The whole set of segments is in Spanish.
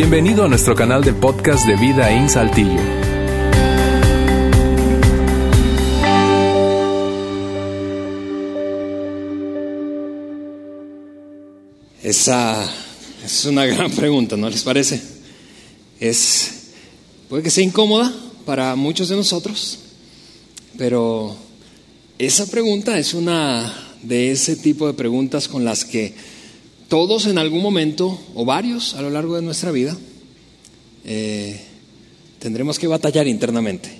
Bienvenido a nuestro canal de podcast de Vida en Saltillo. Esa es una gran pregunta, ¿no les parece? Puede que sea incómoda para muchos de nosotros, pero esa pregunta es una de ese tipo de preguntas con las que todos en algún momento, o varios a lo largo de nuestra vida, tendremos que batallar internamente.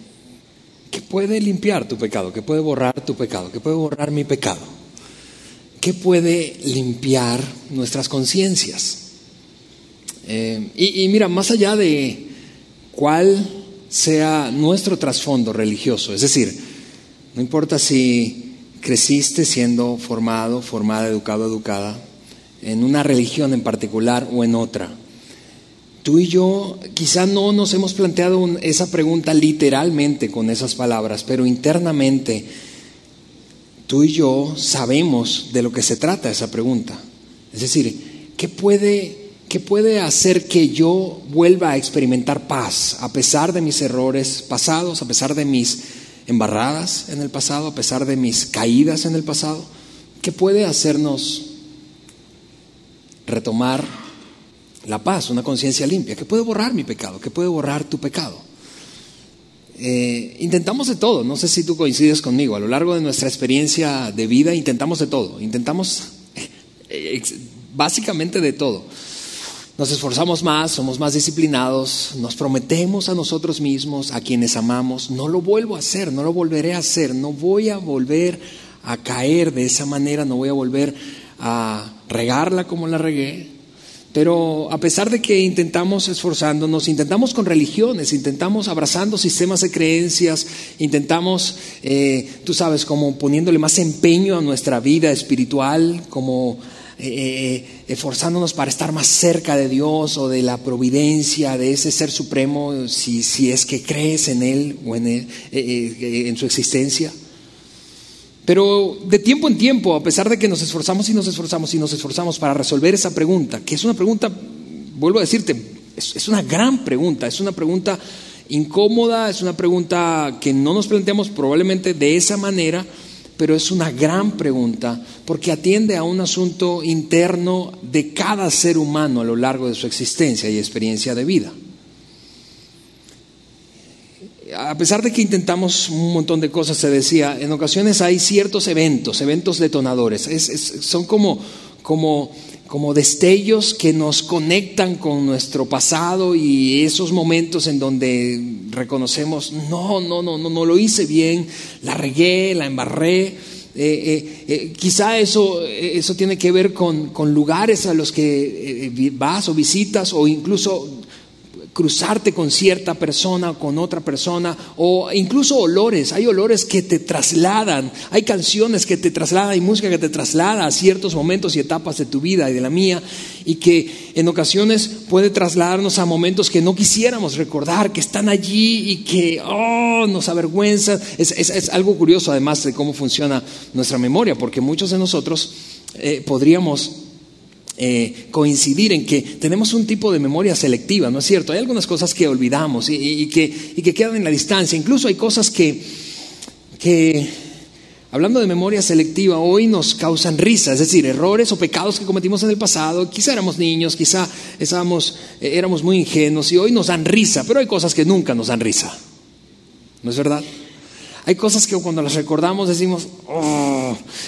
¿Qué puede limpiar tu pecado? ¿Qué puede borrar tu pecado? ¿Qué puede borrar mi pecado? ¿Qué puede limpiar nuestras conciencias? Y mira, más allá de cuál sea nuestro trasfondo religioso, es decir, no importa si creciste siendo formado, formada, educado, educada, en una religión en particular o en otra. Tú y yo quizá no nos hemos planteado esa pregunta literalmente con esas palabras, pero internamente tú y yo sabemos de lo que se trata esa pregunta. Es decir, ¿qué puede hacer que yo vuelva a experimentar paz a pesar de mis errores pasados, a pesar de mis embarradas en el pasado, a pesar de mis caídas en el pasado? ¿Qué puede hacernos retomar la paz, una conciencia limpia? ¿Qué puede borrar mi pecado? ¿Qué puede borrar tu pecado? Intentamos de todo. No sé si tú coincides conmigo. A lo largo de nuestra experiencia de vida intentamos de todo. Intentamos básicamente de todo. Nos esforzamos más, somos más disciplinados, nos prometemos a nosotros mismos, a quienes amamos: no lo vuelvo a hacer, no lo volveré a hacer, no voy a volver a caer de esa manera, no voy a volver a regarla como la regué. Pero a pesar de que intentamos esforzándonos, intentamos con religiones, intentamos abrazando sistemas de creencias, intentamos, tú sabes, como poniéndole más empeño a nuestra vida espiritual, como esforzándonos para estar más cerca de Dios o de la providencia, de ese ser supremo, si es que crees en Él o en su existencia. Pero de tiempo en tiempo, a pesar de que nos esforzamos y nos esforzamos y nos esforzamos para resolver esa pregunta, que es una pregunta, vuelvo a decirte, es una gran pregunta, es una pregunta incómoda, es una pregunta que no nos planteamos probablemente de esa manera, pero es una gran pregunta porque atiende a un asunto interno de cada ser humano a lo largo de su existencia y experiencia de vida. A pesar de que intentamos un montón de cosas, se decía, en ocasiones hay ciertos eventos detonadores. Son como destellos que nos conectan con nuestro pasado y esos momentos en donde reconocemos: no lo hice bien, la regué, la embarré. Quizá eso tiene que ver con lugares a los que vas o visitas, o incluso cruzarte con cierta persona, con otra persona, o incluso olores. Hay olores que te trasladan, hay canciones que te trasladan, hay música que te traslada a ciertos momentos y etapas de tu vida y de la mía, y que en ocasiones puede trasladarnos a momentos que no quisiéramos recordar, que están allí y que nos avergüenzan. Es algo curioso, además, de cómo funciona nuestra memoria, porque muchos de nosotros podríamos coincidir en que tenemos un tipo de memoria selectiva, ¿no es cierto? Hay algunas cosas que olvidamos y que quedan en la distancia. Incluso hay cosas que, hablando de memoria selectiva, hoy nos causan risa. Es decir, errores o pecados que cometimos en el pasado. Quizá éramos niños, quizá éramos muy ingenuos y hoy nos dan risa, pero hay cosas que nunca nos dan risa, ¿no es verdad? Hay cosas que cuando las recordamos decimos: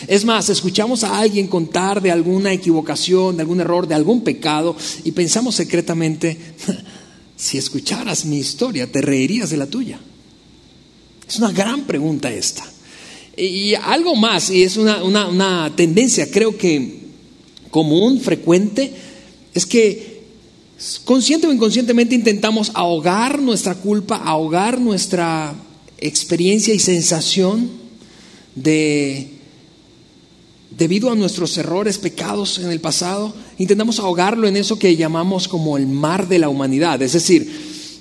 Es más, escuchamos a alguien contar de alguna equivocación, de algún error, de algún pecado, y pensamos secretamente: si escucharas mi historia, te reirías de la tuya. Es una gran pregunta esta. Y algo más, y es una tendencia, creo que común, frecuente, es que consciente o inconscientemente intentamos ahogar nuestra culpa, ahogar nuestra experiencia y sensación debido a nuestros errores, pecados en el pasado. Intentamos ahogarlo en eso que llamamos como el mar de la humanidad. Es decir,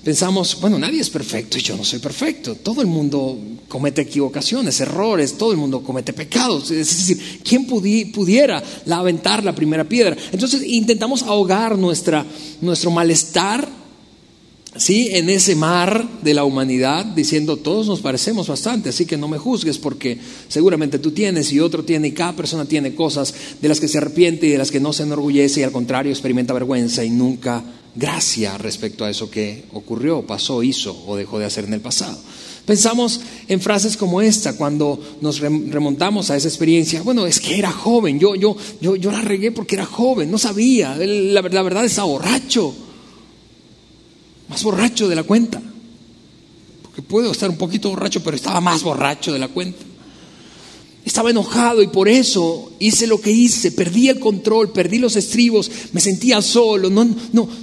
pensamos: bueno, nadie es perfecto y yo no soy perfecto. Todo el mundo comete equivocaciones, errores, todo el mundo comete pecados. Es decir, ¿quién pudiera aventar la primera piedra? Entonces intentamos ahogar nuestro malestar, ¿sí?, en ese mar de la humanidad, diciendo: todos nos parecemos bastante, así que no me juzgues, porque seguramente tú tienes y otro tiene, y cada persona tiene cosas de las que se arrepiente y de las que no se enorgullece, y al contrario experimenta vergüenza y nunca gracia respecto a eso que ocurrió, pasó, hizo o dejó de hacer en el pasado. Pensamos en frases como esta cuando nos remontamos a esa experiencia. Bueno, es que era joven, yo la regué porque era joven, no sabía, la verdad estaba borracho, más borracho de la cuenta, porque puedo estar un poquito borracho, pero estaba más borracho de la cuenta. Estaba enojado y por eso hice lo que hice, perdí el control, perdí los estribos, me sentía solo. No,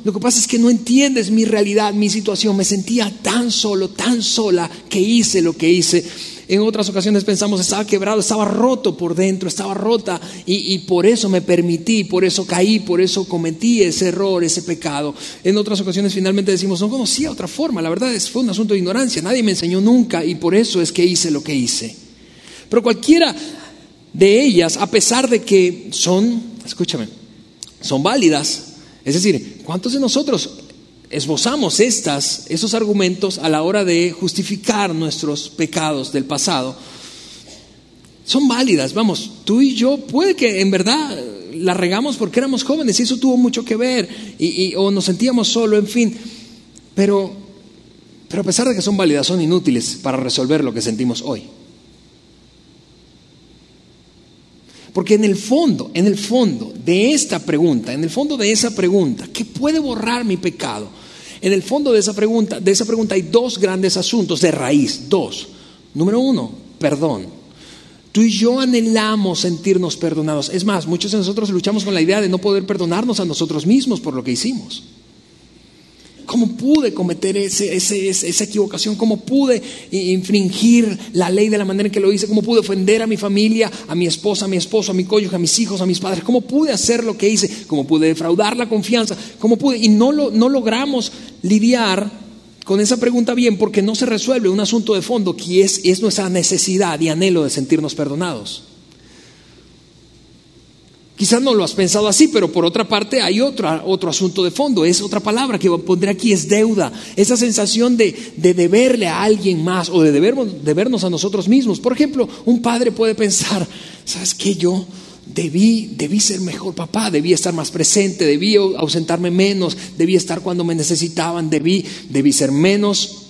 lo que pasa es que no entiendes mi realidad, mi situación. Me sentía tan solo, tan sola, que hice lo que hice. En otras ocasiones pensamos: estaba quebrado, estaba roto por dentro, estaba rota, y por eso me permití, por eso caí, por eso cometí ese error, ese pecado. En otras ocasiones finalmente decimos: no conocía otra forma, la verdad fue un asunto de ignorancia, nadie me enseñó nunca y por eso es que hice lo que hice. Pero cualquiera de ellas, a pesar de que son válidas. Es decir, ¿cuántos de nosotros esbozamos esos argumentos a la hora de justificar nuestros pecados del pasado? Son válidas, vamos, tú y yo puede que en verdad la regamos porque éramos jóvenes y eso tuvo mucho que ver, o nos sentíamos solo, en fin. Pero a pesar de que son válidas, son inútiles para resolver lo que sentimos hoy. Porque en el fondo de esa pregunta, ¿qué puede borrar mi pecado? En el fondo de esa pregunta hay dos grandes asuntos de raíz, dos. Número uno, perdón. Tú y yo anhelamos sentirnos perdonados. Es más, muchos de nosotros luchamos con la idea de no poder perdonarnos a nosotros mismos por lo que hicimos. ¿Cómo pude cometer esa equivocación? ¿Cómo pude infringir la ley de la manera en que lo hice? ¿Cómo pude ofender a mi familia, a mi esposa, a mi esposo, a mi cónyuge, a mis hijos, a mis padres? ¿Cómo pude hacer lo que hice? ¿Cómo pude defraudar la confianza? ¿Cómo pude? Y no logramos lidiar con esa pregunta bien, porque no se resuelve un asunto de fondo que es nuestra necesidad y anhelo de sentirnos perdonados. Quizás no lo has pensado así, pero por otra parte hay otro asunto de fondo. Es otra palabra que pondré aquí, es deuda. Esa sensación de deberle a alguien más o de debernos a nosotros mismos. Por ejemplo, un padre puede pensar: ¿sabes qué? Yo debí ser mejor papá, debí estar más presente, debí ausentarme menos, debí estar cuando me necesitaban, debí ser menos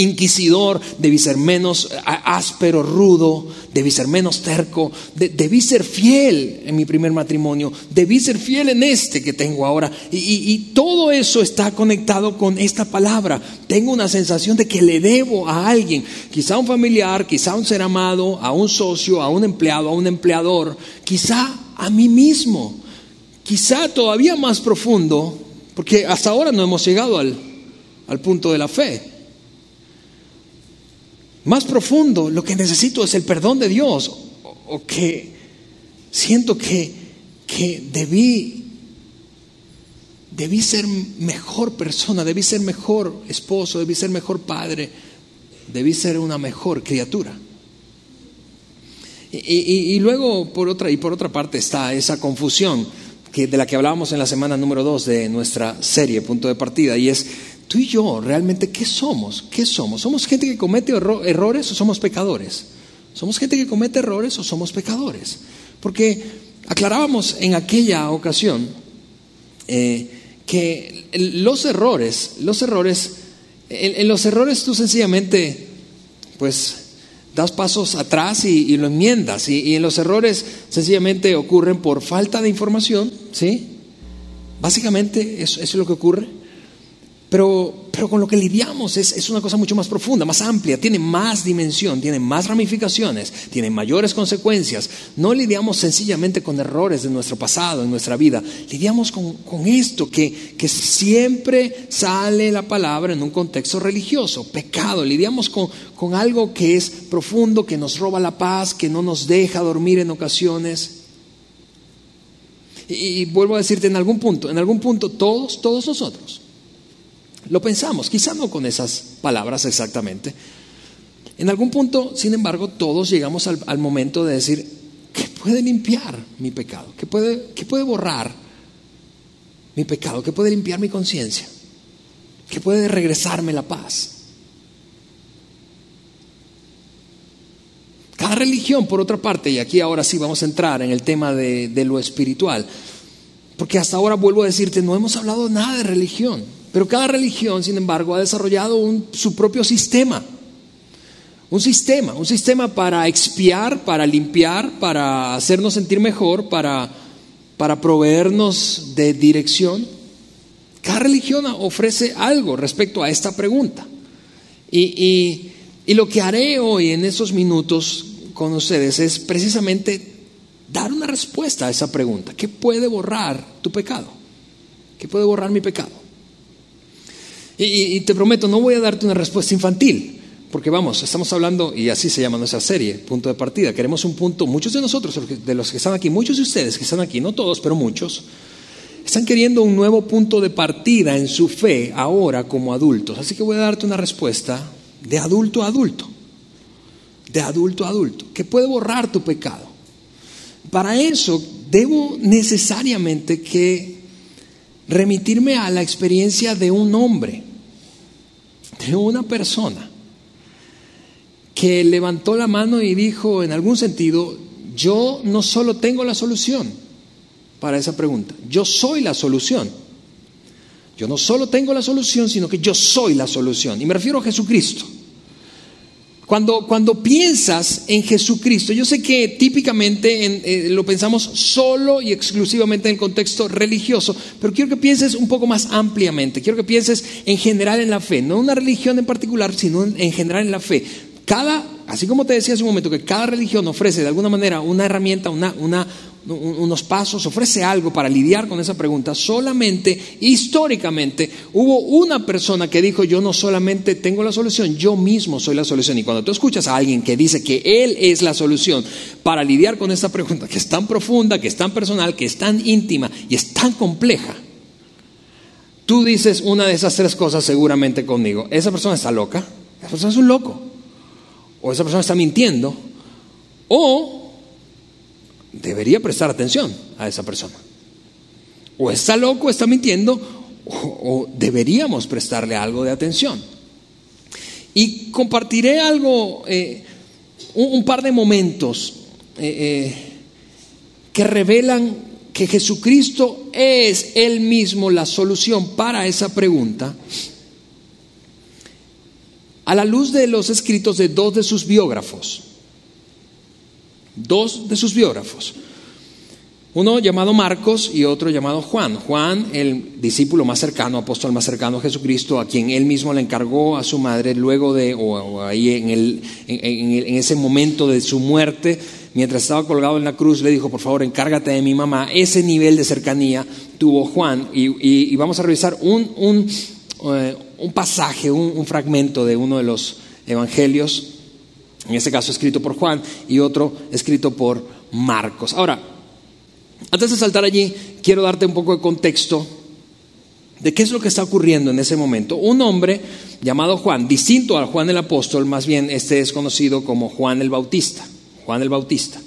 inquisidor, debí ser menos áspero, rudo, debí ser menos terco, debí ser fiel en mi primer matrimonio, debí ser fiel en este que tengo ahora, y todo eso está conectado con esta palabra. Tengo una sensación de que le debo a alguien, quizá a un familiar, quizá a un ser amado, a un socio, a un empleado, a un empleador, quizá a mí mismo, quizá todavía más profundo, porque hasta ahora no hemos llegado al punto de la fe. Más profundo, lo que necesito es el perdón de Dios, o que siento que debí ser mejor persona, debí ser mejor esposo, debí ser mejor padre, debí ser una mejor criatura. Y luego por otra parte está esa confusión de la que hablábamos en la semana número 2 de nuestra serie Punto de Partida, y es: tú y yo, realmente, ¿qué somos? ¿Qué somos? ¿Somos gente que comete errores o somos pecadores? ¿Somos gente que comete errores o somos pecadores? Porque aclarábamos en aquella ocasión que en los errores tú sencillamente pues das pasos atrás y lo enmiendas, y en los errores sencillamente ocurren por falta de información, ¿sí? Básicamente eso es lo que ocurre. Pero con lo que lidiamos es una cosa mucho más profunda, más amplia, tiene más dimensión, tiene más ramificaciones, tiene mayores consecuencias. No lidiamos sencillamente con errores de nuestro pasado, en nuestra vida. Lidiamos con esto que siempre sale la palabra en un contexto religioso: pecado. Lidiamos con algo que es profundo, que nos roba la paz, que no nos deja dormir en ocasiones. Y vuelvo a decirte, en algún punto todos nosotros lo pensamos, quizá no con esas palabras exactamente, En algún punto, sin embargo, todos llegamos al momento de decir, ¿qué puede limpiar mi pecado? ¿Qué puede borrar mi pecado? ¿Qué puede limpiar mi conciencia? ¿Qué puede regresarme la paz? Cada religión, por otra parte, y aquí ahora sí vamos a entrar en el tema de lo espiritual, porque hasta ahora vuelvo a decirte, no hemos hablado nada de religión, pero cada religión, sin embargo, ha desarrollado su propio sistema. Un sistema para expiar, para limpiar, para hacernos sentir mejor, para proveernos de dirección. Cada religión ofrece algo respecto a esta pregunta. Y lo que haré hoy en estos minutos con ustedes es precisamente dar una respuesta a esa pregunta. ¿Qué puede borrar tu pecado? ¿Qué puede borrar mi pecado? Y te prometo, no voy a darte una respuesta infantil. Porque vamos, estamos hablando, y así se llama nuestra serie, Punto de Partida. Queremos un punto, muchos de nosotros, de los que están aquí, muchos de ustedes que están aquí, no todos, pero muchos, están queriendo un nuevo punto de partida en su fe ahora como adultos. Así que voy a darte una respuesta de adulto a adulto, de adulto a adulto, que puede borrar tu pecado. Para eso debo necesariamente que remitirme a la experiencia de un hombre, de una persona, que levantó la mano y dijo, en algún sentido, yo no solo tengo la solución para esa pregunta, yo soy la solución. Yo no solo tengo la solución, sino que yo soy la solución. Y me refiero a Jesucristo. Cuando piensas en Jesucristo, yo sé que típicamente lo pensamos solo y exclusivamente en el contexto religioso, pero quiero que pienses un poco más ampliamente. Quiero que pienses en general en la fe, no en una religión en particular, sino en general en la fe. Así como te decía hace un momento que cada religión ofrece de alguna manera una herramienta, unos pasos, ofrece algo para lidiar con esa pregunta. Solamente, históricamente, hubo una persona que dijo, yo no solamente tengo la solución, yo mismo soy la solución. Y cuando tú escuchas a alguien que dice que él es la solución para lidiar con esta pregunta, que es tan profunda, que es tan personal, que es tan íntima y es tan compleja, tú dices una de esas tres cosas seguramente conmigo. Esa persona está loca, esa persona es un loco. O esa persona está mintiendo, o debería prestar atención a esa persona. O está loco, está mintiendo, o deberíamos prestarle algo de atención. Y compartiré algo, un par de momentos que revelan que Jesucristo es Él mismo la solución para esa pregunta, a la luz de los escritos de dos de sus biógrafos, uno llamado Marcos y otro llamado Juan. Juan, el discípulo más cercano, apóstol más cercano a Jesucristo, a quien él mismo le encargó a su madre luego de, o ahí en ese momento de su muerte, mientras estaba colgado en la cruz, le dijo, por favor, encárgate de mi mamá. Ese nivel de cercanía tuvo Juan, y vamos a revisar un pasaje, un fragmento de uno de los evangelios, en este caso escrito por Juan y otro escrito por Marcos. Ahora, antes de saltar allí, quiero darte un poco de contexto de qué es lo que está ocurriendo en ese momento. Un hombre llamado Juan, distinto a Juan el apóstol, más bien este es conocido como Juan el Bautista. Juan el Bautista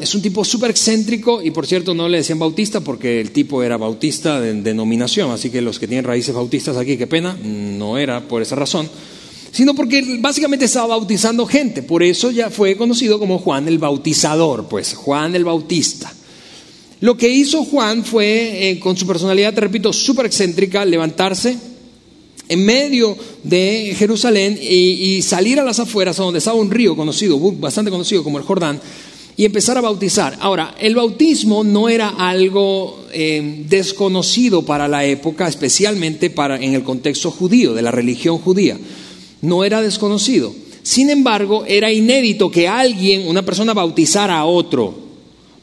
es un tipo súper excéntrico, y por cierto no le decían Bautista porque el tipo era bautista de denominación, así que los que tienen raíces bautistas aquí, qué pena, no era por esa razón, sino porque básicamente estaba bautizando gente, por eso ya fue conocido como Juan el Bautizador, pues Juan el Bautista. Lo que hizo Juan fue, con su personalidad, te repito, súper excéntrica, levantarse en medio de Jerusalén y salir a las afueras, a donde estaba un río conocido, bastante conocido como el Jordán, y empezar a bautizar. Ahora, el bautismo no era algo desconocido para la época, especialmente en el contexto judío, de la religión judía. No era desconocido. Sin embargo, era inédito que una persona bautizara a otro,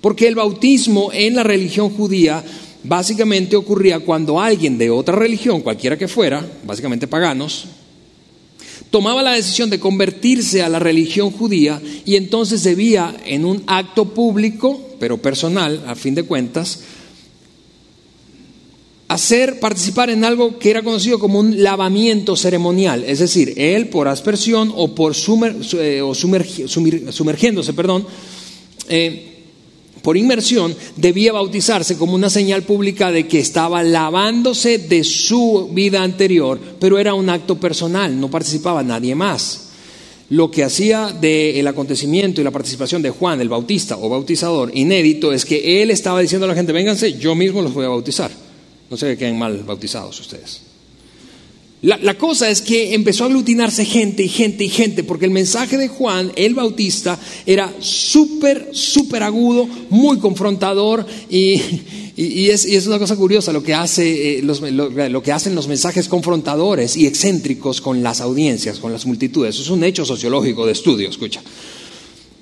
porque el bautismo en la religión judía básicamente ocurría cuando alguien de otra religión, cualquiera que fuera, básicamente paganos, tomaba la decisión de convertirse a la religión judía, y entonces debía, en un acto público, pero personal, a fin de cuentas, hacer participar en algo que era conocido como un lavamiento ceremonial, es decir, él por aspersión o por por inmersión debía bautizarse como una señal pública de que estaba lavándose de su vida anterior, pero era un acto personal, no participaba nadie más. Lo que hacía del acontecimiento y la participación de Juan el Bautista o bautizador inédito es que él estaba diciendo a la gente: vénganse, yo mismo los voy a bautizar. No se queden mal bautizados ustedes. La cosa es que empezó a aglutinarse gente, porque el mensaje de Juan el Bautista era súper agudo, muy confrontador, y es una cosa curiosa lo que hace lo que hacen los mensajes confrontadores y excéntricos con las audiencias, con las multitudes. Eso es un hecho sociológico de estudio, escucha.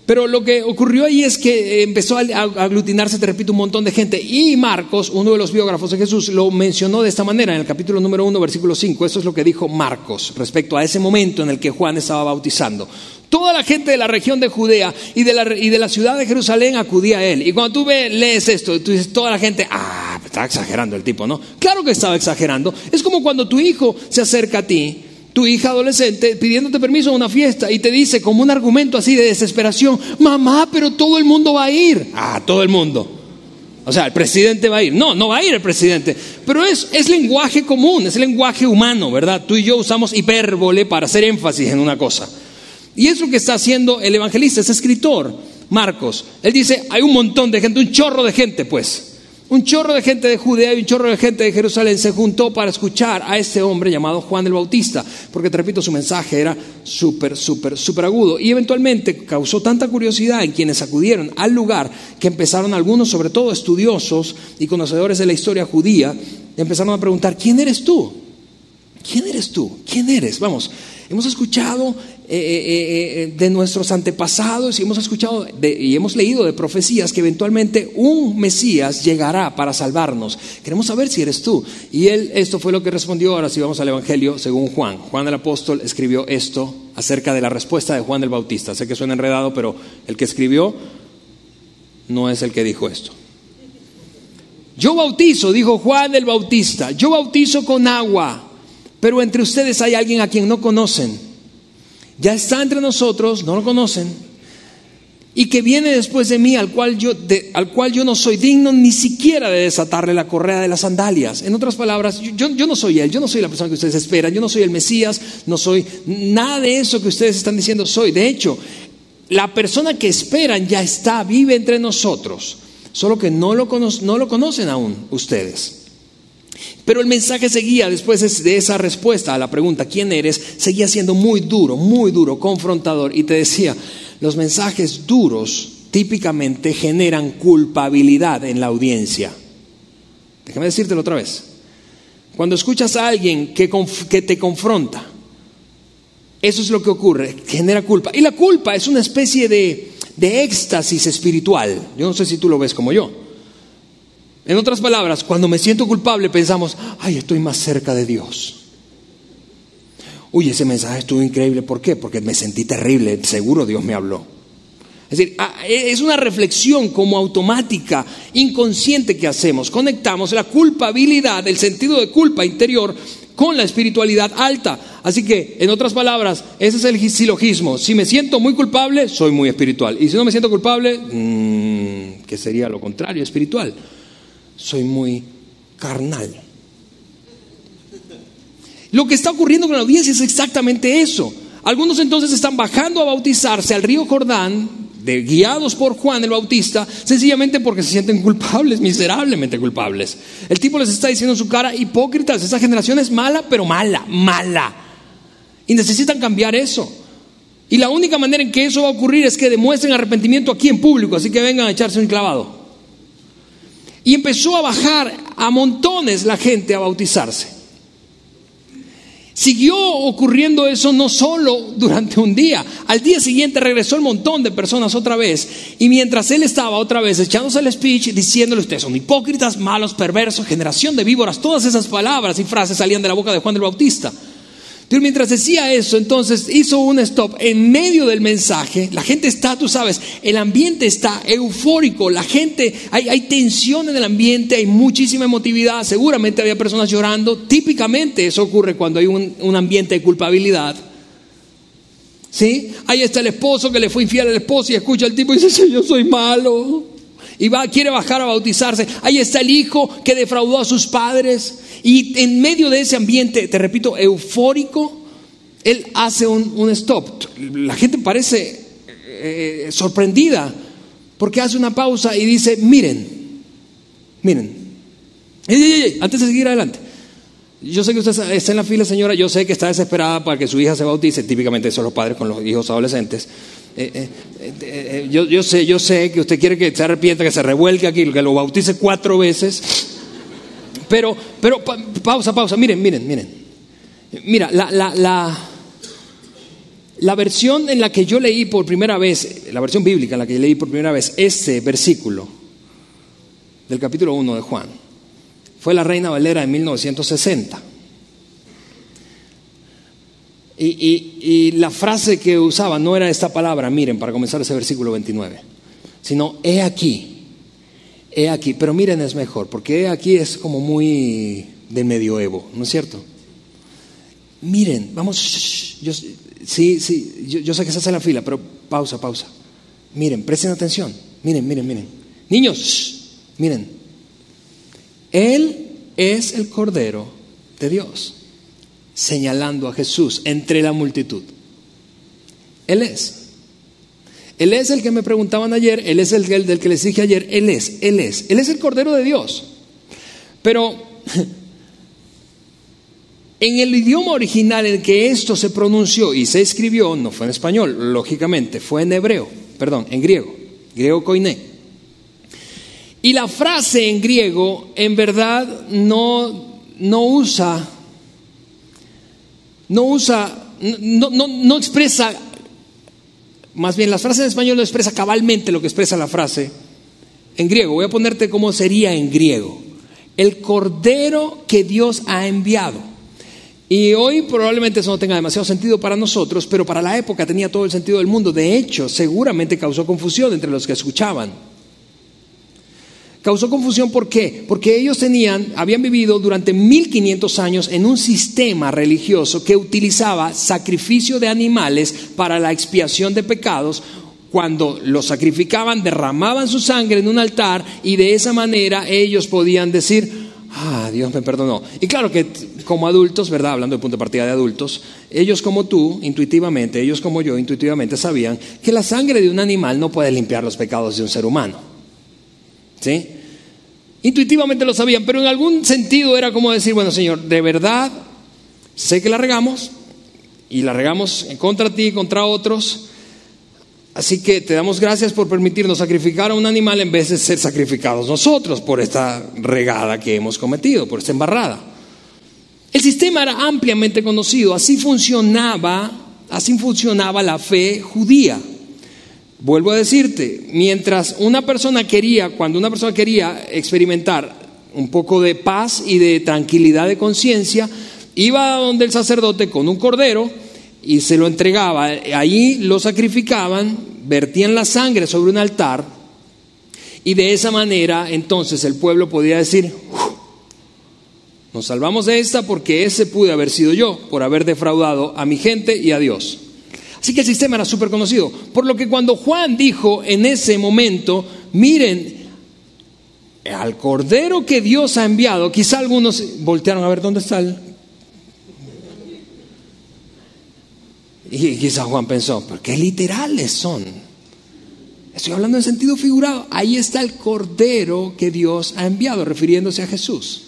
Pero lo que ocurrió ahí es que empezó a aglutinarse, te repito, un montón de gente. Y Marcos, uno de los biógrafos de Jesús, lo mencionó de esta manera en el capítulo número 1, versículo 5. Esto es lo que dijo Marcos respecto a ese momento en el que Juan estaba bautizando. Toda la gente de la región de Judea y de la ciudad de Jerusalén acudía a él. Y cuando tú lees esto, tú dices, toda la gente, está exagerando el tipo, ¿no? Claro que estaba exagerando. Es como cuando tu hijo se acerca a ti, tu hija adolescente, pidiéndote permiso a una fiesta, y te dice como un argumento así de desesperación: mamá, pero todo el mundo va a ir. Todo el mundo. O sea, el presidente va a ir. No va a ir el presidente. Pero es lenguaje común, es lenguaje humano, ¿verdad? Tú y yo usamos hipérbole para hacer énfasis en una cosa. Y es lo que está haciendo el evangelista, ese escritor, Marcos. Él dice, hay un montón de gente, un chorro de gente, pues. Un chorro de gente de Judea y un chorro de gente de Jerusalén se juntó para escuchar a este hombre llamado Juan el Bautista, porque te repito, su mensaje era súper agudo, y eventualmente causó tanta curiosidad en quienes acudieron al lugar que empezaron algunos, sobre todo estudiosos y conocedores de la historia judía, empezaron a preguntar: ¿quién eres tú? ¿Quién eres tú? ¿Quién eres? Vamos, hemos escuchado de nuestros antepasados, y hemos escuchado y hemos leído de profecías que eventualmente un Mesías llegará para salvarnos. Queremos saber si eres tú. Y él, esto fue lo que respondió. Ahora sí vamos al Evangelio según Juan. Juan el apóstol escribió esto acerca de la respuesta de Juan el Bautista. Sé que suena enredado, pero el que escribió no es el que dijo esto. Yo bautizo, dijo Juan el Bautista, yo bautizo con agua, pero entre ustedes hay alguien a quien no conocen. Ya está entre nosotros, no lo conocen, y que viene después de mí, al cual yo no soy digno ni siquiera de desatarle la correa de las sandalias. En otras palabras, yo no soy él, yo no soy la persona que ustedes esperan, yo no soy el Mesías, no soy nada de eso que ustedes están diciendo soy. De hecho, la persona que esperan ya está, vive entre nosotros, solo que no lo conocen aún ustedes. Pero el mensaje seguía, después de esa respuesta a la pregunta ¿quién eres?, seguía siendo muy duro, confrontador, y te decía: los mensajes duros típicamente generan culpabilidad en la audiencia. Déjame decírtelo otra vez. Cuando escuchas a alguien que te confronta, eso es lo que ocurre, genera culpa. Y la culpa es una especie de éxtasis espiritual. Yo no sé si tú lo ves como yo. En otras palabras, cuando me siento culpable pensamos: ay, estoy más cerca de Dios. Uy, ese mensaje estuvo increíble. ¿Por qué? Porque me sentí terrible, seguro Dios me habló. Es decir, es una reflexión como automática, inconsciente, que hacemos. Conectamos la culpabilidad, el sentido de culpa interior, con la espiritualidad alta. Así que, en otras palabras, ese es el silogismo: si me siento muy culpable, soy muy espiritual, y si no me siento culpable, que sería lo contrario, espiritual, soy muy carnal. Lo que está ocurriendo con la audiencia es exactamente eso. Algunos entonces están bajando a bautizarse al río Jordán, guiados por Juan el Bautista, sencillamente porque se sienten culpables, miserablemente culpables. El tipo les está diciendo en su cara: hipócritas, esa generación es mala, pero mala. Y necesitan cambiar eso. Y la única manera en que eso va a ocurrir es que demuestren arrepentimiento aquí en público, así que vengan a echarse un clavado. Y empezó a bajar a montones la gente a bautizarse. Siguió ocurriendo eso no solo durante un día. Al día siguiente regresó el montón de personas otra vez. Y mientras él estaba otra vez echándose el speech, diciéndole: ustedes son hipócritas, malos, perversos, generación de víboras. Todas esas palabras y frases salían de la boca de Juan el Bautista. Pero mientras decía eso, entonces hizo un stop en medio del mensaje. La gente está, tú sabes, el ambiente está eufórico. La gente, hay tensión en el ambiente, hay muchísima emotividad. Seguramente había personas llorando. Típicamente eso ocurre cuando hay un ambiente de culpabilidad. ¿Sí? Ahí está el esposo que le fue infiel al esposo y escucha al tipo y dice: sí, yo soy malo. Y quiere bajar a bautizarse. Ahí está el hijo que defraudó a sus padres. Y en medio de ese ambiente, te repito, eufórico, él hace un stop. La gente parece sorprendida, porque hace una pausa y dice: miren, antes de seguir adelante, yo sé que usted está en la fila, señora, yo sé que está desesperada para que su hija se bautice. Típicamente son los padres con los hijos adolescentes. Yo sé que usted quiere que se arrepienta, que se revuelque aquí, que lo bautice 4 veces. Pero pausa, miren. Mira, la versión en la que yo leí por primera vez, la versión bíblica en la que leí por primera vez este versículo del capítulo 1 de Juan, fue la Reina Valera de 1960. Y la frase que usaba no era esta palabra, miren, para comenzar ese versículo 29, sino: he aquí. He aquí, pero miren es mejor, porque he aquí es como muy del medioevo, ¿no es cierto? Miren, vamos, yo sé que se hace la fila, pero pausa. Miren, presten atención, miren. Niños, miren. Él es el Cordero de Dios, señalando a Jesús entre la multitud. Él es el que me preguntaban ayer, Él es el del que les dije ayer, Él es el Cordero de Dios. Pero en el idioma original en que esto se pronunció y se escribió, no fue en español, lógicamente, fue en hebreo, perdón, en griego koiné. Y la frase en griego, en verdad, no expresa. Más bien, las frases en español no expresa cabalmente lo que expresa la frase en griego. Voy a ponerte cómo sería en griego: el Cordero que Dios ha enviado. Y hoy probablemente eso no tenga demasiado sentido para nosotros, pero para la época tenía todo el sentido del mundo. De hecho, seguramente causó confusión entre los que escuchaban. Causó confusión, ¿por qué? Porque ellos habían vivido durante 1500 años en un sistema religioso que utilizaba sacrificio de animales para la expiación de pecados. Cuando los sacrificaban, derramaban su sangre en un altar y de esa manera ellos podían decir: ah, Dios me perdonó. Y claro que como adultos, ¿verdad? Hablando de punto de partida de adultos, ellos como yo intuitivamente sabían que la sangre de un animal no puede limpiar los pecados de un ser humano. ¿Sí? Intuitivamente lo sabían, pero en algún sentido era como decir: bueno, Señor, de verdad sé que la regamos y la regamos contra ti y contra otros, así que te damos gracias por permitirnos sacrificar a un animal en vez de ser sacrificados nosotros por esta regada que hemos cometido, por esta embarrada. El sistema era ampliamente conocido, así funcionaba la fe judía. Vuelvo a decirte, cuando una persona quería experimentar un poco de paz y de tranquilidad de conciencia, iba a donde el sacerdote con un cordero y se lo entregaba. Allí lo sacrificaban, vertían la sangre sobre un altar y de esa manera entonces el pueblo podía decir: nos salvamos de esta porque ese pude haber sido yo por haber defraudado a mi gente y a Dios. Así que el sistema era súper conocido. Por lo que cuando Juan dijo en ese momento: miren, al Cordero que Dios ha enviado, quizá algunos voltearon a ver dónde está él. Y quizá Juan pensó: pero qué literales son. Estoy hablando en sentido figurado. Ahí está el Cordero que Dios ha enviado, refiriéndose a Jesús.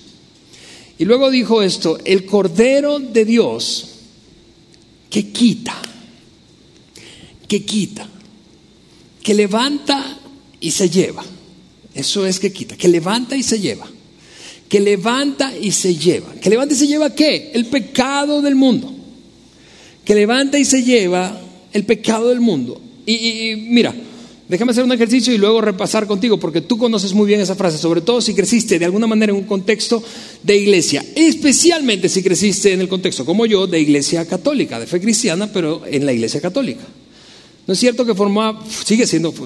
Y luego dijo esto: el Cordero de Dios que quita. Que quita, que levanta y se lleva. Eso es que quita, que levanta y se lleva. Que levanta y se lleva. ¿Que levanta y se lleva qué? El pecado del mundo. Que levanta y se lleva el pecado del mundo. Y mira, Déjame hacer un ejercicio y luego repasar contigo, porque tú conoces muy bien esa frase, sobre todo si creciste de alguna manera en un contexto de iglesia, especialmente si creciste en el contexto, como yo, de iglesia católica, de fe cristiana, pero en la iglesia católica. ¿No es cierto que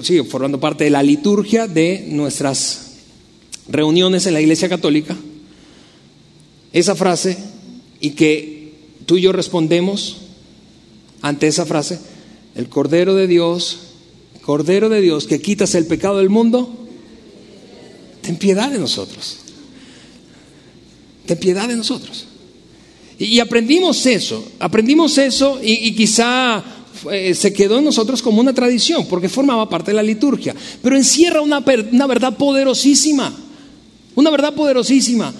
sigue formando parte de la liturgia de nuestras reuniones en la iglesia católica esa frase, y que tú y yo respondemos ante esa frase: el Cordero de Dios que quitas el pecado del mundo, ten piedad de nosotros, ten piedad de nosotros? Y aprendimos eso y quizá se quedó en nosotros como una tradición, porque formaba parte de la liturgia, pero encierra una verdad poderosísima, una verdad poderosísima.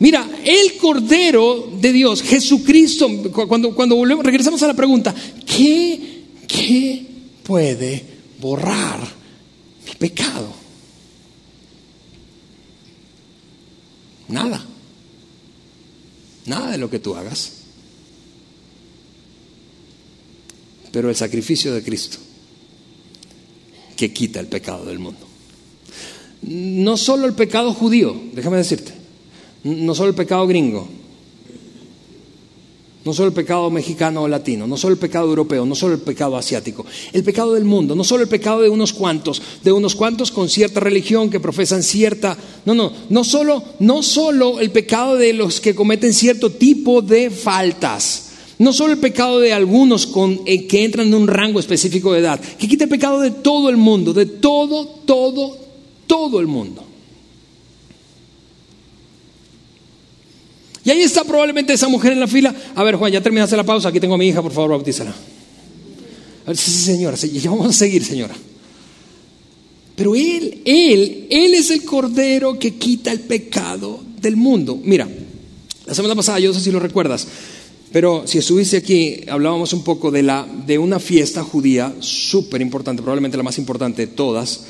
Mira, el Cordero de Dios, Jesucristo. Cuando volvemos, regresamos a la pregunta: ¿qué puede borrar mi pecado? Nada de lo que tú hagas, pero el sacrificio de Cristo, que quita el pecado del mundo. No solo el pecado judío, déjame decirte, no solo el pecado gringo, no solo el pecado mexicano o latino, no solo el pecado europeo, no solo el pecado asiático, el pecado del mundo, no solo el pecado de unos cuantos con cierta religión que profesan cierta, no solo el pecado de los que cometen cierto tipo de faltas. No solo el pecado de algunos que entran en un rango específico de edad, que quita el pecado de todo el mundo, de todo el mundo. Y ahí está probablemente esa mujer en la fila. A ver, Juan, ya terminaste la pausa, aquí tengo a mi hija, por favor, bautízala. A ver, sí, señora, sí, ya vamos a seguir, señora. Pero Él es el Cordero que quita el pecado del mundo. Mira, la semana pasada, yo no sé si lo recuerdas, pero si estuviste aquí, hablábamos un poco de una fiesta judía súper importante, probablemente la más importante de todas,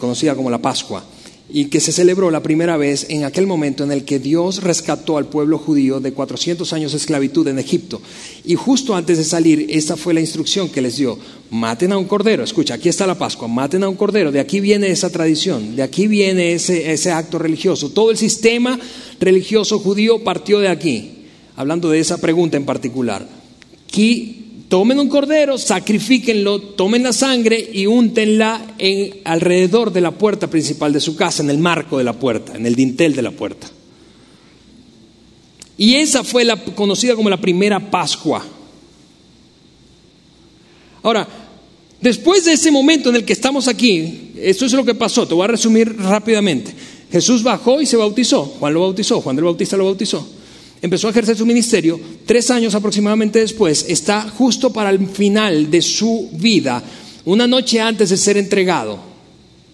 conocida como la Pascua, y que se celebró la primera vez en aquel momento en el que Dios rescató al pueblo judío de 400 años de esclavitud en Egipto. Y justo antes de salir, esta fue la instrucción que les dio: maten a un cordero. Escucha, aquí está la Pascua, maten a un cordero. De aquí viene esa tradición, de aquí viene ese acto religioso. Todo el sistema religioso judío partió de aquí. Hablando de esa pregunta en particular, tomen un cordero, sacrifíquenlo, tomen la sangre y úntenla alrededor de la puerta principal de su casa, en el marco de la puerta, en el dintel de la puerta. Y esa fue la conocida como la primera Pascua. Ahora, después de ese momento en el que estamos aquí, esto es lo que pasó. Te voy a resumir rápidamente. Jesús bajó y se bautizó. Juan lo bautizó, Juan el Bautista lo bautizó. Empezó a ejercer su ministerio. 3 años aproximadamente después, está justo para el final de su vida, una noche antes de ser entregado,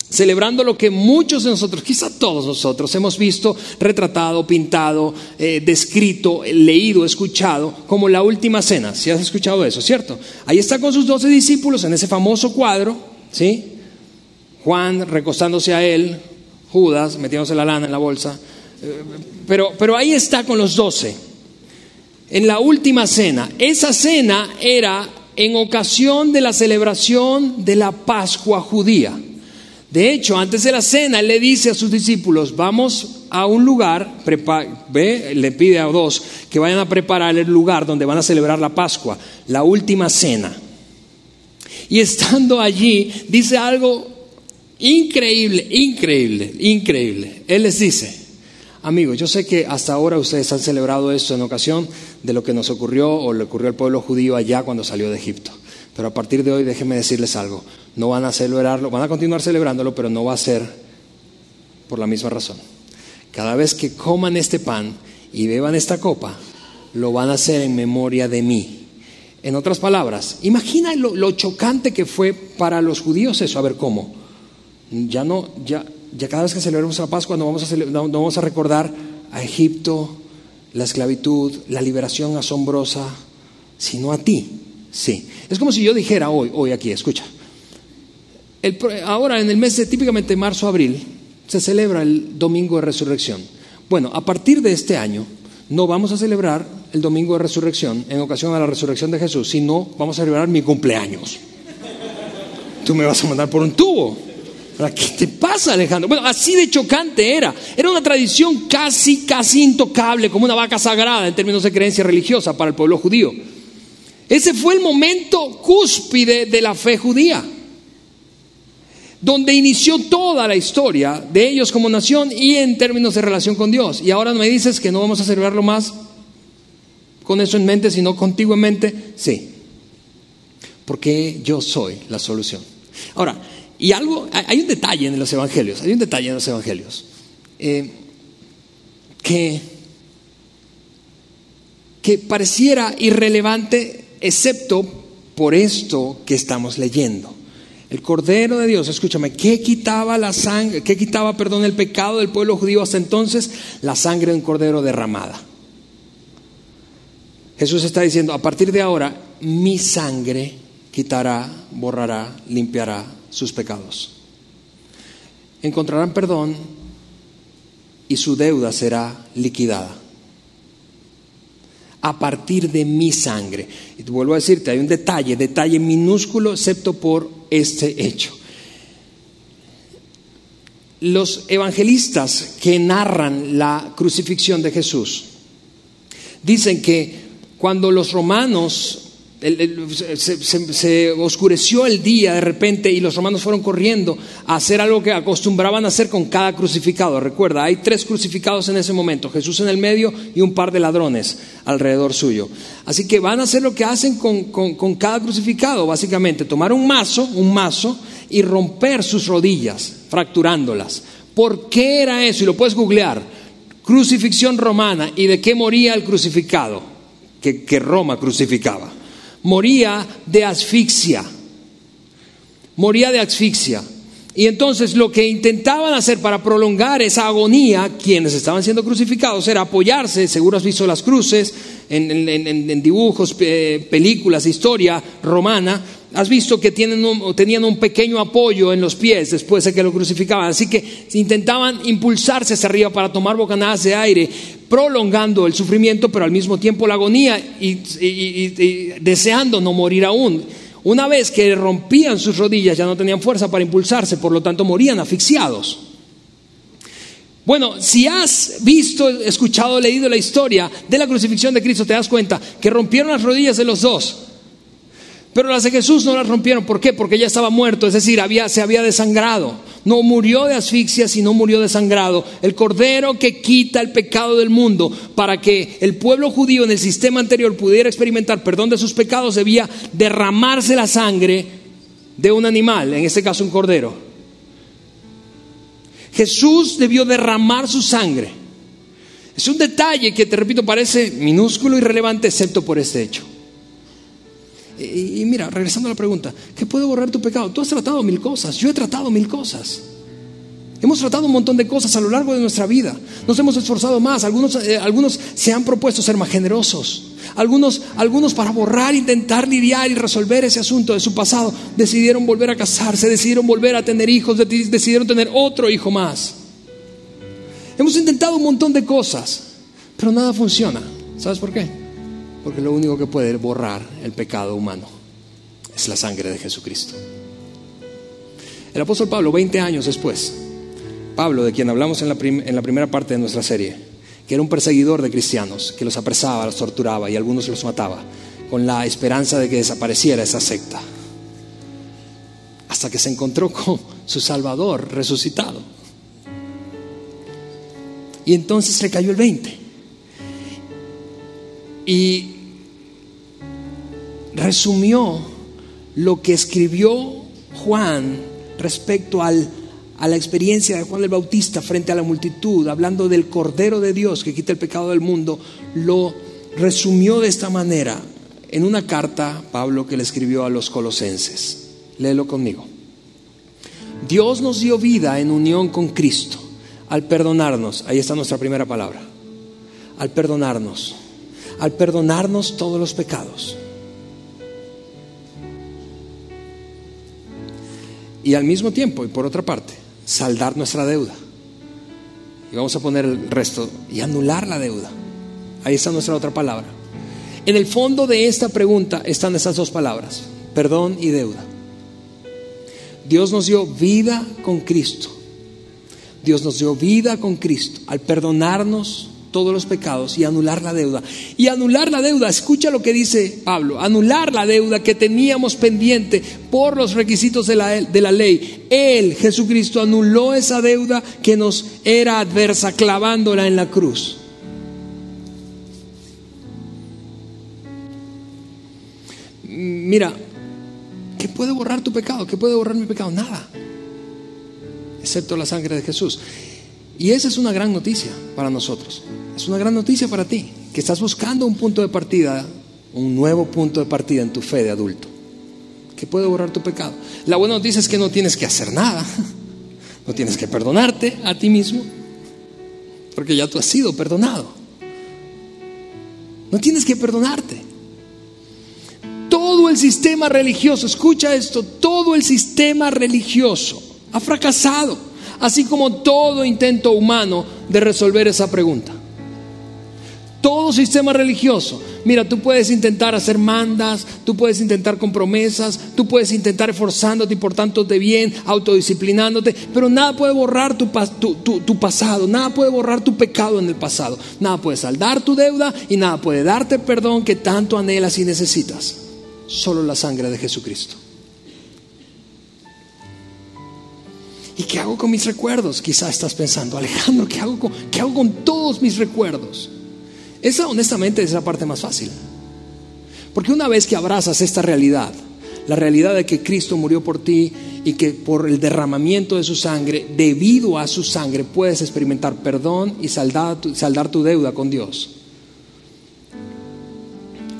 celebrando lo que muchos de nosotros, quizá todos nosotros, hemos visto retratado, pintado, descrito, leído, escuchado como la última cena. ¿Sí has escuchado eso, cierto? Ahí está con sus 12 discípulos en ese famoso cuadro, ¿sí? Juan recostándose a él, Judas metiéndose la lana en la bolsa. Pero ahí está con los 12 en la última cena. Esa cena era en ocasión de la celebración de la Pascua judía. De hecho, antes de la cena, él le dice a sus discípulos: vamos a un lugar, le pide a 2 que vayan a preparar el lugar donde van a celebrar la Pascua, la última cena. Y estando allí, dice algo increíble. Él les dice: amigos, yo sé que hasta ahora ustedes han celebrado esto en ocasión de lo que nos ocurrió o le ocurrió al pueblo judío allá cuando salió de Egipto. Pero a partir de hoy, déjenme decirles algo: no van a celebrarlo, van a continuar celebrándolo, pero no va a ser por la misma razón. Cada vez que coman este pan y beban esta copa, lo van a hacer en memoria de mí. En otras palabras, imagina lo chocante que fue para los judíos eso. A ver, ¿cómo? Ya cada vez que celebramos la Pascua no vamos a recordar a Egipto, la esclavitud, la liberación asombrosa, sino a ti. Sí, es como si yo dijera hoy aquí, escucha, ahora en el mes de típicamente marzo-abril se celebra el Domingo de Resurrección. Bueno, a partir de este año no vamos a celebrar el Domingo de Resurrección en ocasión a la resurrección de Jesús, sino vamos a celebrar mi cumpleaños. tú me vas a mandar por un tubo. ¿Qué te pasa, Alejandro? Bueno, así de chocante era. Era una tradición casi intocable, como una vaca sagrada en términos de creencia religiosa para el pueblo judío. Ese fue el momento cúspide de la fe judía, donde inició toda la historia de ellos como nación y en términos de relación con Dios. Y ahora me dices que no vamos a celebrarlo más con eso en mente, sino contigo en mente. Sí, porque yo soy la solución. Ahora, hay un detalle en los evangelios, que pareciera irrelevante, excepto por esto que estamos leyendo. El Cordero de Dios, escúchame, que quitaba el pecado del pueblo judío hasta entonces, la sangre de un cordero derramada. Jesús está diciendo, a partir de ahora, mi sangre quitará, borrará, limpiará sus pecados. Encontrarán perdón y su deuda será liquidada a partir de mi sangre. Y vuelvo a decirte, hay un detalle minúsculo, excepto por este hecho. Los evangelistas que narran la crucifixión de Jesús dicen que cuando los romanos se oscureció el día de repente y los romanos fueron corriendo a hacer algo que acostumbraban a hacer con cada crucificado. Recuerda, hay 3 crucificados en ese momento, Jesús en el medio y un par de ladrones alrededor suyo. Así que van a hacer lo que hacen con cada crucificado, básicamente tomar un mazo y romper sus rodillas, fracturándolas. ¿Por qué era eso? Y lo puedes googlear, crucifixión romana, y de qué moría el crucificado que Roma crucificaba. Moría de asfixia. Y entonces lo que intentaban hacer para prolongar esa agonía, quienes estaban siendo crucificados, era apoyarse. Seguro has visto las cruces en dibujos, películas, historia romana. Has visto que tenían un pequeño apoyo en los pies después de que lo crucificaban. Así que intentaban impulsarse hacia arriba para tomar bocanadas de aire, prolongando el sufrimiento, pero al mismo tiempo la agonía y deseando no morir aún. Una vez que rompían sus rodillas, ya no tenían fuerza para impulsarse, por lo tanto morían asfixiados. Bueno, si has visto, escuchado, leído la historia de la crucifixión de Cristo, te das cuenta que rompieron las rodillas de los dos. Pero las de Jesús no las rompieron. ¿Por qué? Porque ya estaba muerto, es decir, se había desangrado. No murió de asfixia, sino murió desangrado. El Cordero que quita el pecado del mundo, para que el pueblo judío en el sistema anterior pudiera experimentar perdón de sus pecados, debía derramarse la sangre de un animal, en este caso un cordero. Jesús debió derramar su sangre. Es un detalle que, te repito, parece minúsculo y irrelevante, excepto por este hecho. Y mira, regresando a la pregunta, ¿qué puede borrar tu pecado? Tú has tratado 1000 cosas, yo he tratado 1000 cosas. Hemos tratado un montón de cosas a lo largo de nuestra vida. Nos hemos esforzado más. Algunos se han propuesto ser más generosos. Algunos para borrar, intentar lidiar y resolver ese asunto de su pasado, decidieron volver a casarse, decidieron volver a tener hijos, decidieron tener otro hijo más. Hemos intentado un montón de cosas, pero nada funciona. ¿Sabes por qué? Porque lo único que puede borrar el pecado humano es la sangre de Jesucristo. El apóstol Pablo, 20 años después, Pablo, de quien hablamos en la primera parte de nuestra serie, que era un perseguidor de cristianos, que los apresaba, los torturaba y algunos los mataba, con la esperanza de que desapareciera esa secta, hasta que se encontró con su Salvador resucitado. Y entonces le cayó el 20. Y resumió lo que escribió Juan respecto a la experiencia de Juan el Bautista frente a la multitud, hablando del Cordero de Dios que quita el pecado del mundo. Lo resumió de esta manera en una carta, Pablo, que le escribió a los Colosenses. Léelo conmigo. Dios nos dio vida en unión con Cristo al perdonarnos. Ahí está nuestra primera palabra. Al perdonarnos todos los pecados, y al mismo tiempo, y por otra parte, saldar nuestra deuda, y vamos a poner el resto, y anular la deuda. Ahí está nuestra otra palabra. En el fondo de esta pregunta están esas dos palabras, perdón y deuda. Dios nos dio vida con Cristo. Dios nos dio vida con Cristo al perdonarnos todos los pecados y anular la deuda. Y anular la deuda, escucha lo que dice Pablo, anular la deuda que teníamos pendiente por los requisitos de la ley. Él, Jesucristo, anuló esa deuda que nos era adversa clavándola en la cruz. Mira, ¿qué puede borrar tu pecado? ¿Qué puede borrar mi pecado? Nada, excepto la sangre de Jesús. Y esa es una gran noticia para nosotros. Es una gran noticia para ti, que estás buscando un punto de partida, un nuevo punto de partida en tu fe de adulto, que puede borrar tu pecado. La buena noticia es que no tienes que hacer nada. No tienes que perdonarte a ti mismo, porque ya tú has sido perdonado. No tienes que perdonarte. Todo el sistema religioso, escucha esto, todo el sistema religioso ha fracasado, así como todo intento humano de resolver esa pregunta. Todo sistema religioso. Mira, tú puedes intentar hacer mandas, tú puedes intentar con promesas, tú puedes intentar esforzándote y portándote bien, autodisciplinándote, pero nada puede borrar tu pasado, nada puede borrar tu pecado en el pasado, nada puede saldar tu deuda y nada puede darte perdón que tanto anhelas y necesitas. Solo la sangre de Jesucristo. ¿Y qué hago con mis recuerdos? Quizás estás pensando, Alejandro, ¿qué hago con todos mis recuerdos? Esa honestamente es la parte más fácil. Porque una vez que abrazas esta realidad, la realidad de que Cristo murió por ti y que por el derramamiento de su sangre, debido a su sangre, puedes experimentar perdón y saldar tu deuda con Dios.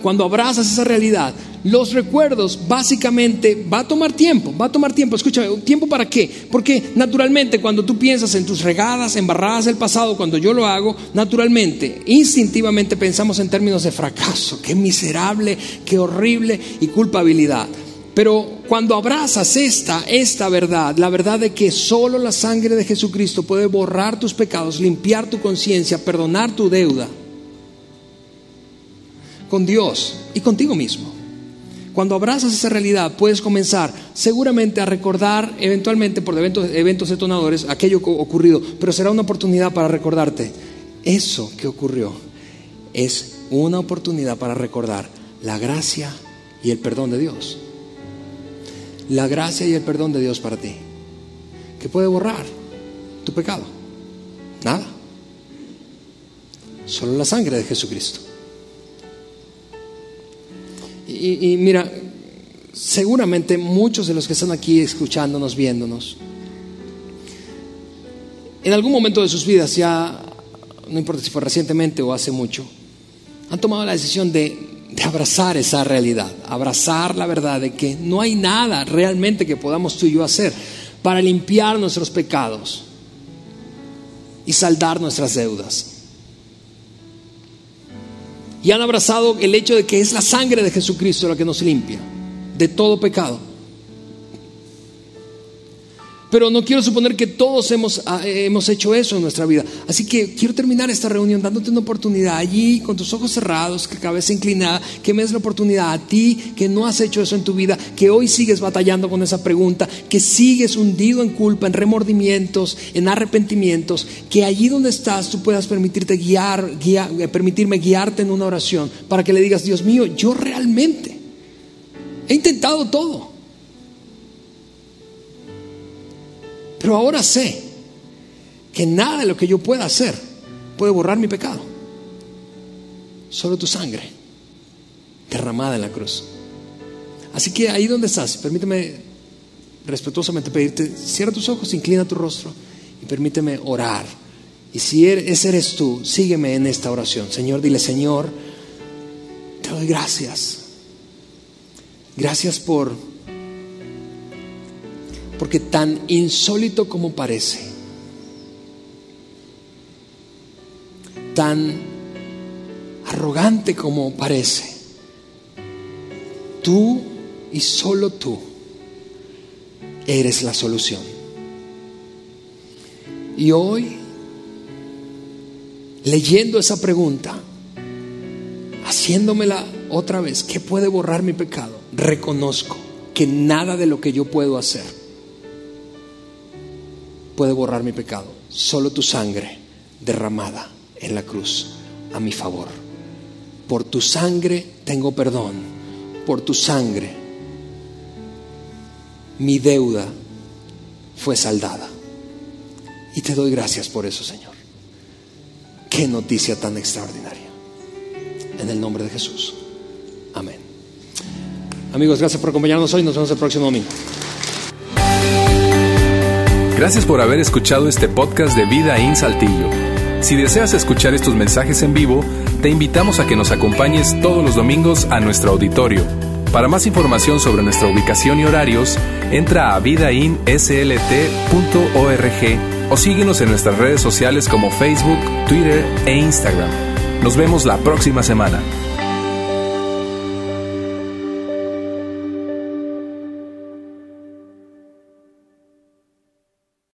Cuando abrazas esa realidad, los recuerdos básicamente va a tomar tiempo. Escúchame, ¿tiempo para qué? Porque naturalmente cuando tú piensas en tus regadas, embarradas del pasado, cuando yo lo hago, naturalmente, instintivamente pensamos en términos de fracaso, qué miserable, qué horrible, y culpabilidad. Pero cuando abrazas esta verdad, la verdad de que solo la sangre de Jesucristo puede borrar tus pecados, limpiar tu conciencia, perdonar tu deuda con Dios y contigo mismo. Cuando abrazas esa realidad, puedes comenzar seguramente a recordar eventualmente por eventos detonadores aquello ocurrido, pero será una oportunidad para recordarte eso que ocurrió. Es una oportunidad para recordar la gracia y el perdón de Dios. La gracia y el perdón de Dios para ti, que puede borrar tu pecado. Nada. Solo la sangre de Jesucristo. Y mira, seguramente muchos de los que están aquí escuchándonos, viéndonos, en algún momento de sus vidas, ya no importa si fue recientemente o hace mucho, han tomado la decisión de abrazar esa realidad, abrazar la verdad de que no hay nada realmente que podamos tú y yo hacer para limpiar nuestros pecados y saldar nuestras deudas. Y han abrazado el hecho de que es la sangre de Jesucristo la que nos limpia de todo pecado. Pero no quiero suponer que todos hemos hecho eso en nuestra vida. Así que quiero terminar esta reunión dándote una oportunidad allí, con tus ojos cerrados, que cabeza inclinada, que me des la oportunidad a ti que no has hecho eso en tu vida, que hoy sigues batallando con esa pregunta, que sigues hundido en culpa, en remordimientos, en arrepentimientos, que allí donde estás tú puedas permitirte permitirme guiarte en una oración para que le digas, Dios mío, yo realmente he intentado todo. Pero ahora sé que nada de lo que yo pueda hacer puede borrar mi pecado. Solo tu sangre derramada en la cruz. Así que ahí donde estás, permíteme respetuosamente pedirte, cierra tus ojos, inclina tu rostro y permíteme orar. Y si ese eres tú, sígueme en esta oración. Señor, dile, Señor, te doy gracias. Gracias porque tan insólito como parece, tan arrogante como parece, tú y solo tú eres la solución. Y hoy, leyendo esa pregunta, haciéndomela otra vez, ¿qué puede borrar mi pecado? Reconozco que nada de lo que yo puedo hacer puede borrar mi pecado, solo tu sangre derramada en la cruz a mi favor. Por tu sangre tengo perdón, por tu sangre mi deuda fue saldada. Y te doy gracias por eso, Señor. Qué noticia tan extraordinaria. En el nombre de Jesús. Amén. Amigos, gracias por acompañarnos hoy. Nos vemos el próximo domingo. Gracias por haber escuchado este podcast de Vida en Saltillo. Si deseas escuchar estos mensajes en vivo, te invitamos a que nos acompañes todos los domingos a nuestro auditorio. Para más información sobre nuestra ubicación y horarios, entra a vidainslt.org o síguenos en nuestras redes sociales como Facebook, Twitter e Instagram. Nos vemos la próxima semana.